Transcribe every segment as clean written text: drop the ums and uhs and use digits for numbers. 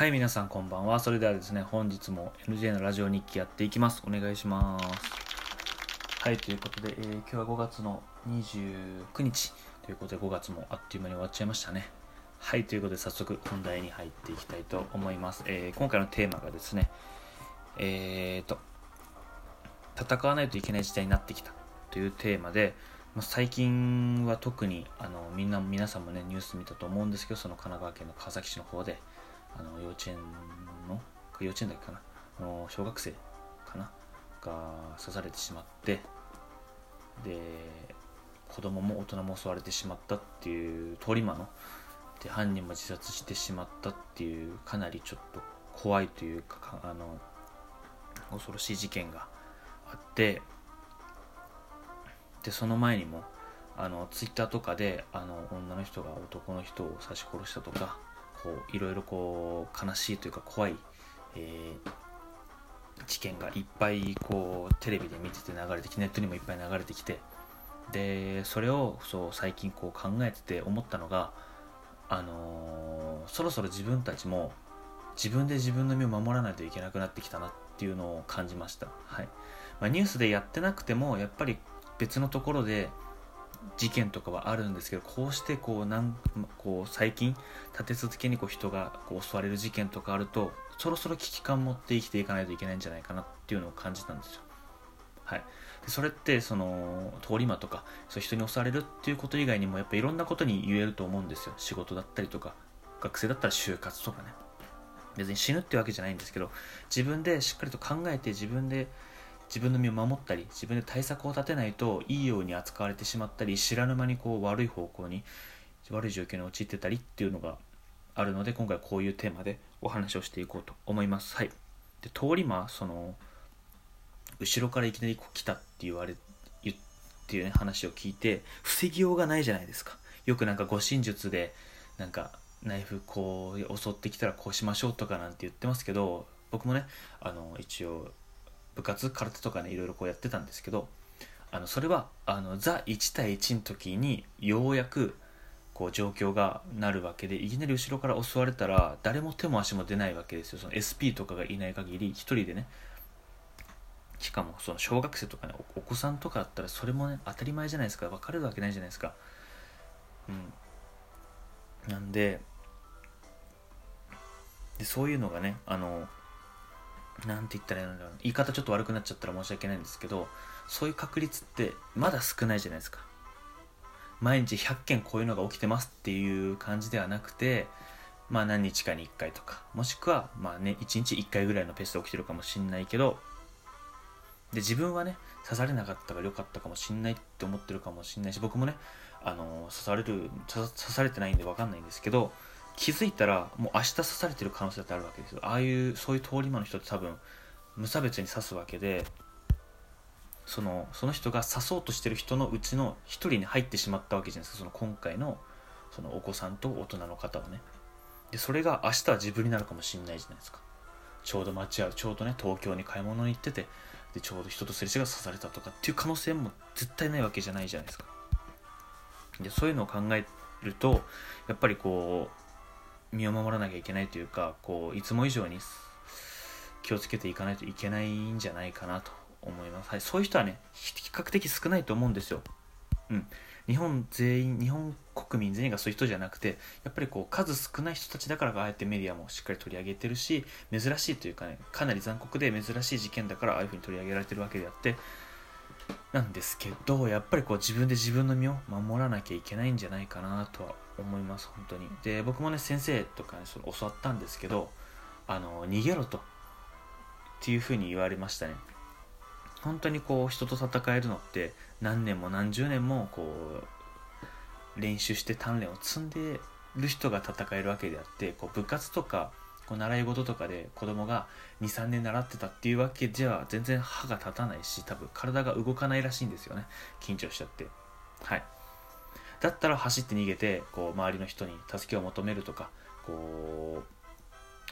はい、皆さんこんばんは。それではですね、本日も NJ のラジオ日記やっていきます。お願いします。はい、ということで、今日は5月の29日ということで、5月もあっという間に終わっちゃいましたね。はい、ということで早速本題に入っていきたいと思います。今回のテーマがですね、戦わないといけない時代になってきたというテーマで、最近は特に皆さんもね、ニュース見たと思うんですけど、その神奈川県の川崎市の方で幼稚園だっけかな、小学生かなが刺されてしまって、で子供も大人も襲われてしまったっていう、通り魔ので犯人も自殺してしまったっていう、かなりちょっと怖いというか、恐ろしい事件があって、でその前にもツイッターとかで女の人が男の人を刺し殺したとか、いろいろこう悲しいというか怖い、事件がいっぱいこうテレビで見てて流れてきて、ネットにもいっぱい流れてきて、でそれを最近こう考えてて思ったのが、そろそろ自分たちも自分で自分の身を守らないといけなくなってきたなっていうのを感じました。はい。ニュースでやってなくてもやっぱり別のところで事件とかはあるんですけど、こうして最近立て続けに人が襲われる事件とかあると、そろそろ危機感持って生きていかないといけないんじゃないかなっていうのを感じたんですよ。はい、でそれって通り魔とか人に襲われるっていうこと以外にも、やっぱいろんなことに言えると思うんですよ。仕事だったりとか、学生だったら就活とかね。別に死ぬってわけじゃないんですけど、自分でしっかりと考えて自分の身を守ったり、自分で対策を立てないといいように扱われてしまったり、知らぬ間に悪い方向に、悪い状況に陥ってたりっていうのがあるので、今回こういうテーマでお話をしていこうと思います。はい。で通り魔、後ろからいきなり来たって言っていうね、話を聞いて、防ぎようがないじゃないですか。よく護身術でナイフ襲ってきたらこうしましょうとかなんて言ってますけど、僕もね一応部活空手とかね、いろいろやってたんですけど、それはザ1対1の時にようやく状況がなるわけで、いきなり後ろから襲われたら誰も手も足も出ないわけですよ。SP とかがいない限り一人でね、しかも小学生とかね、お子さんとかだったらそれもね、当たり前じゃないですか。分かるわけないじゃないですか。うん。なんで、そういうのがね、なんて言ったらいいのかな、言い方ちょっと悪くなっちゃったら申し訳ないんですけど、そういう確率ってまだ少ないじゃないですか。毎日100件こういうのが起きてますっていう感じではなくて、何日かに1回とか、もしくは1日1回ぐらいのペースで起きてるかもしれないけど、で自分はね、刺されなかったから良かったかもしんないって思ってるかもしんないし、僕もね刺されてないんで分かんないんですけど、気づいたらもう明日刺されてる可能性ってあるわけですよ。そういう通り魔の人って多分無差別に刺すわけで、その人が刺そうとしてる人のうちの一人に入ってしまったわけじゃないですか。今回のお子さんと大人の方はね。でそれが明日は自分になるかもしんないじゃないですか。ちょうどね、東京に買い物に行ってて、でちょうど人とすれ違いが刺されたとかっていう可能性も絶対ないわけじゃないじゃないですか。でそういうのを考えると、やっぱり身を守らなきゃいけないというか、いつも以上に気をつけていかないといけないんじゃないかなと思います。はい、そういう人はね、比較的少ないと思うんですよ。うん、日本国民全員がそういう人じゃなくて、やっぱり数少ない人たちだからああやってメディアもしっかり取り上げてるし、珍しいというかね、かなり残酷で珍しい事件だからああいうふうに取り上げられてるわけであって、なんですけど、やっぱり自分で自分の身を守らなきゃいけないんじゃないかなとは思います。本当に。で僕もね、先生とかに教わったんですけど、逃げろとっていうふうに言われましたね。本当に人と戦えるのって何年も何十年も練習して鍛錬を積んでる人が戦えるわけであって、部活とか習い事とかで子供が 2,3 年習ってたっていうわけじゃ全然歯が立たないし、多分体が動かないらしいんですよね、緊張しちゃって。はい。だったら走って逃げて周りの人に助けを求めるとか、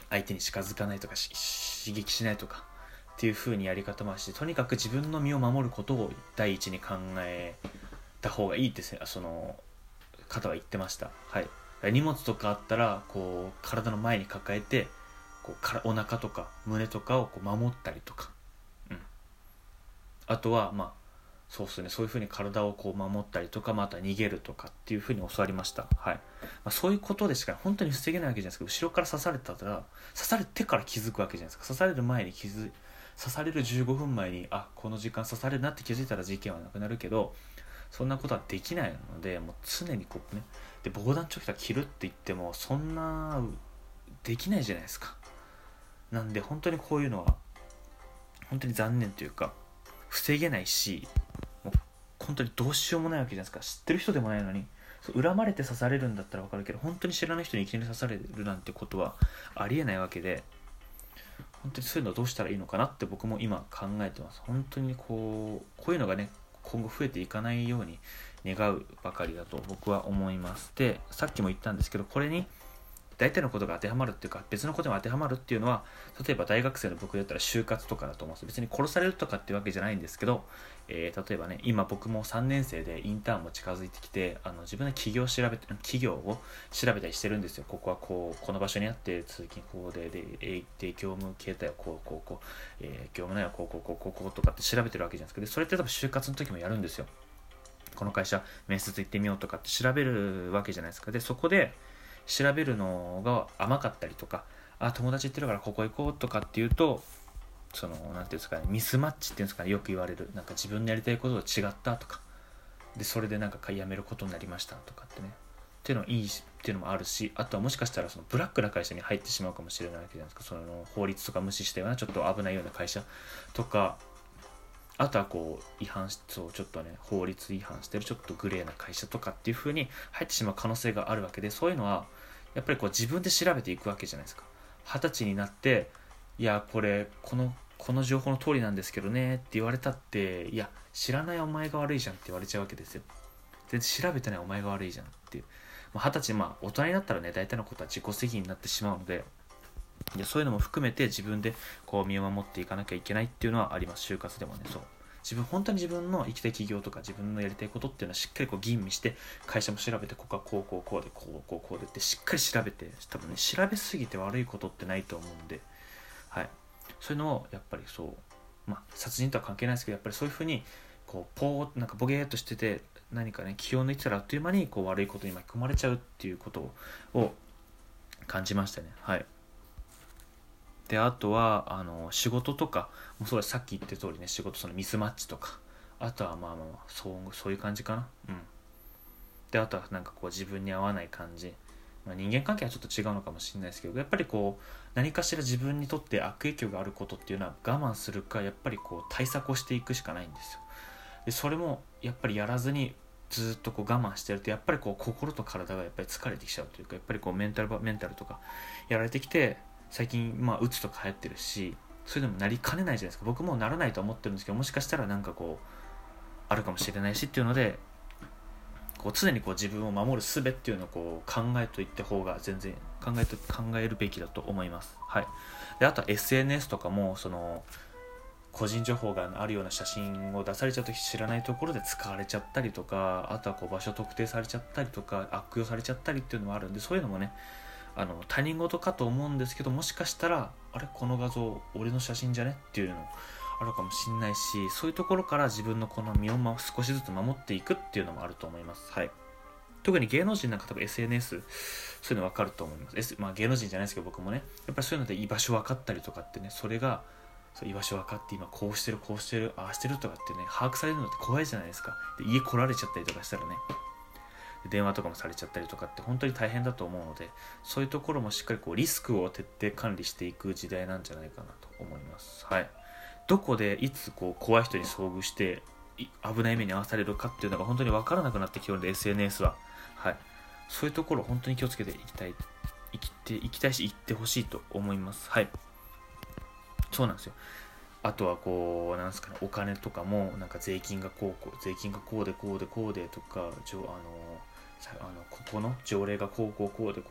相手に近づかないとか刺激しないとかっていう風にやり方もあるし、とにかく自分の身を守ることを第一に考えた方がいいってその方は言ってました。はい。荷物とかあったら体の前に抱えてこうお腹とか胸とかをこう守ったりとか、あとはまあそうですね、そういうふうに体をこう守ったりとか、また逃げるとかっていうふうに教わりました。はい。そういうことでしか本当に防げないわけじゃないですけど、後ろから刺されたら、刺されてから気づくわけじゃないですか。刺される前に刺される15分前に、あ、この時間刺されるなって気づいたら事件はなくなるけど、そんなことはできないので、もう常にこうね、で防弾チョッキとか着るって言っても、そんなできないじゃないですか。なんで本当にこういうのは本当に残念というか、防げないし、もう本当にどうしようもないわけじゃないですか。知ってる人でもないのに、恨まれて刺されるんだったら分かるけど、本当に知らない人にいきなり刺されるなんてことはありえないわけで、本当にそういうのはどうしたらいいのかなって僕も今考えてます。本当にこういうのがね、今後増えていかないように願うばかりだと僕は思います。で、さっきも言ったんですけど、これに大体のことが当てはまるっていうか、別のことも当てはまるっていうのは、例えば大学生の僕だったら就活とかだと思うんです。別に殺されるとかっていうわけじゃないんですけど、例えばね、今僕も3年生でインターンも近づいてきて、自分の企業を調べたりしてるんですよ。ここはこう、この場所にあって通勤こうで業務形態はこう、業務内容はこうとかって調べてるわけじゃないですけど、それって多分就活の時もやるんですよ。この会社面接行ってみようとかって調べるわけじゃないですか。で、そこで調べるのが甘かったりとか、あ、友達行ってるからここ行こうとかっていうと、その、なんていうんですかね、ミスマッチっていうんですかね、よく言われる、なんか自分のやりたいことと違ったとか、で、それでなんかやめることになりましたとかってね、っていうのいいし、っていうのもあるし、あとはもしかしたらそのブラックな会社に入ってしまうかもしれないわけじゃないですか。その法律とか無視したようなちょっと危ないような会社とか、あとはこう違反しそう、ちょっとね、法律違反してるちょっとグレーな会社とかっていう風に入ってしまう可能性があるわけで、そういうのはやっぱりこう自分で調べていくわけじゃないですか。20歳になって、いや、この情報の通りなんですけどねって言われたって、いや、知らないお前が悪いじゃんって言われちゃうわけですよ。全然調べてないお前が悪いじゃんっていう、20歳、大人になったらね、大体のことは自己責任になってしまうので、そういうのも含めて自分でこう身を守っていかなきゃいけないっていうのはあります。就活でもね、そう、本当に自分の行きたい企業とか自分のやりたいことっていうのはしっかりこう吟味して、会社も調べて、ここはこうでこうでってしっかり調べて、多分ね、調べすぎて悪いことってないと思うんで、はい、そういうのをやっぱりそう、殺人とは関係ないですけど、やっぱりそういうふうにこうなんかボゲーっとしてて、何かね、気を抜いてたらあっという間にこう悪いことに巻き込まれちゃうっていうことを感じましたね。はい。で、あとは仕事とかもそうです。さっき言った通りね、仕事、そのミスマッチとか、あとはそういう感じかな。で、あとはなんかこう自分に合わない感じ、人間関係はちょっと違うのかもしれないですけど、やっぱりこう何かしら自分にとって悪影響があることっていうのは我慢するか、やっぱりこう対策をしていくしかないんですよ。で、それもやっぱりやらずにずっとこう我慢してると、やっぱりこう心と体がやっぱり疲れてきちゃうというか、やっぱりこうメンタルとかやられてきて、最近うつとか流行ってるし、そういうのもなりかねないじゃないですか。僕もならないと思ってるんですけど、もしかしたらなんかこうあるかもしれないしっていうので、こう常にこう自分を守る術っていうのをこう考えといった方が、全然考えるべきだと思います。はい。で、あとは SNS とかも、その個人情報があるような写真を出されちゃうと、知らないところで使われちゃったりとか、あとはこう場所特定されちゃったりとか、悪用されちゃったりっていうのもあるんで、そういうのもね、他人事かと思うんですけど、もしかしたら、あれ、この画像俺の写真じゃねっていうのあるかもしんないし、そういうところから自分のこの身を少しずつ守っていくっていうのもあると思います。はい。特に芸能人なんか多分 SNS そういうの分かると思います。芸能人じゃないですけど、僕もね、やっぱりそういうので居場所分かったりとかってね、それが居場所分かって、今こうしてるああしてるとかってね、把握されるのって怖いじゃないですか。で、家来られちゃったりとかしたらね、電話とかもされちゃったりとかって本当に大変だと思うので、そういうところもしっかりこうリスクを徹底管理していく時代なんじゃないかなと思います。はい。どこでいつこう怖い人に遭遇して危ない目に遭わされるかっていうのが本当に分からなくなってきてるので、 SNS は、はい、そういうところを本当に気をつけていきたいし、行ってほしいと思います。はい。そうなんですよ。あとはこうなんですかね、お金とかもなんか税金がこうでとか、ここの条例がこうで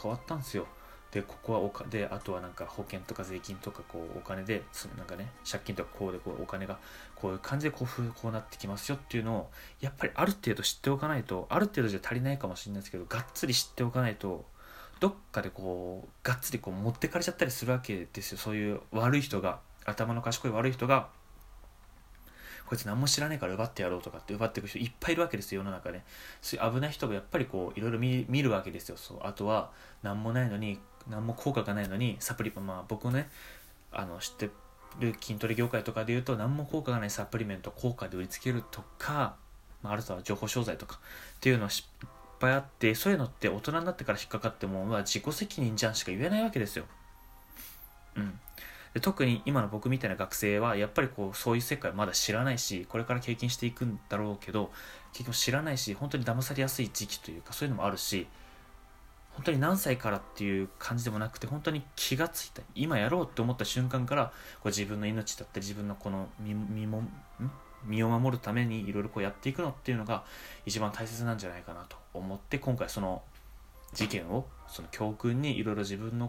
変わったんですよ。で、ここはあとはなんか保険とか税金とかこうお金で、なんかね、借金とかこうお金がこういう感じでこうなってきますよっていうのを、やっぱりある程度知っておかないと、ある程度じゃ足りないかもしれないですけど、がっつり知っておかないと、どっかでこうがっつりこう持ってかれちゃったりするわけですよ。そういう悪い人が、頭の賢い悪い人が、こいつ何も知らないから奪ってやろうとかって奪っていく人いっぱいいるわけですよ、世の中ね。そういう危ない人もやっぱりこういろいろ 見るわけですよ。そう、あとは何もないのに、何も効果がないのにサプリ、まあ僕のね、知ってる筋トレ業界とかでいうと、何も効果がないサプリメントを効果で売りつけるとか、まあ、あるとは情報商材とかっていうのをいっぱいあって、そういうのって大人になってから引っかかっても、まあ、自己責任じゃんしか言えないわけですよ。うん。で、特に今の僕みたいな学生はやっぱりこうそういう世界まだ知らないし、これから経験していくんだろうけど、経験も知らないし、本当に騙されやすい時期というか、そういうのもあるし、本当に何歳からっていう感じでもなくて、本当に気がついた今やろうって思った瞬間から、こう自分の命だったり自分のこの身を守るためにいろいろこうやっていくのっていうのが一番大切なんじゃないかなと思って、今回その事件をその教訓にいろいろ自分の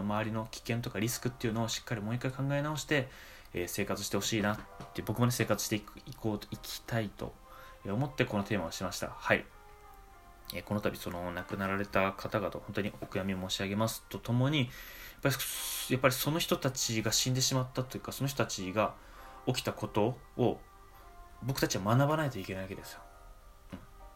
周りの危険とかリスクっていうのをしっかりもう一回考え直して、生活してほしいなって、僕もね生活していきたいと思ってこのテーマをしました。はい、この度その亡くなられた方々本当にお悔やみ申し上げますとともに、やっぱりその人たちが死んでしまったというか、その人たちが起きたことを僕たちは学ばないといけないわけですよ。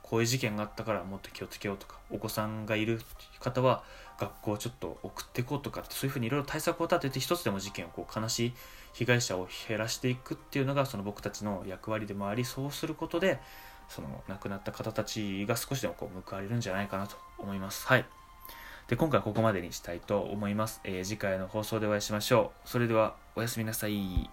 こういう事件があったからもっと気をつけようとか、お子さんがいる方は学校をちょっと送っていこうとか、そういうふうにいろいろ対策を立てて、一つでも事件をこう悲しい被害者を減らしていくっていうのがその僕たちの役割でもあり、そうすることでその亡くなった方たちが少しでもこう報われるんじゃないかなと思います。はい。で、今回はここまでにしたいと思います。次回の放送でお会いしましょう。それではおやすみなさい。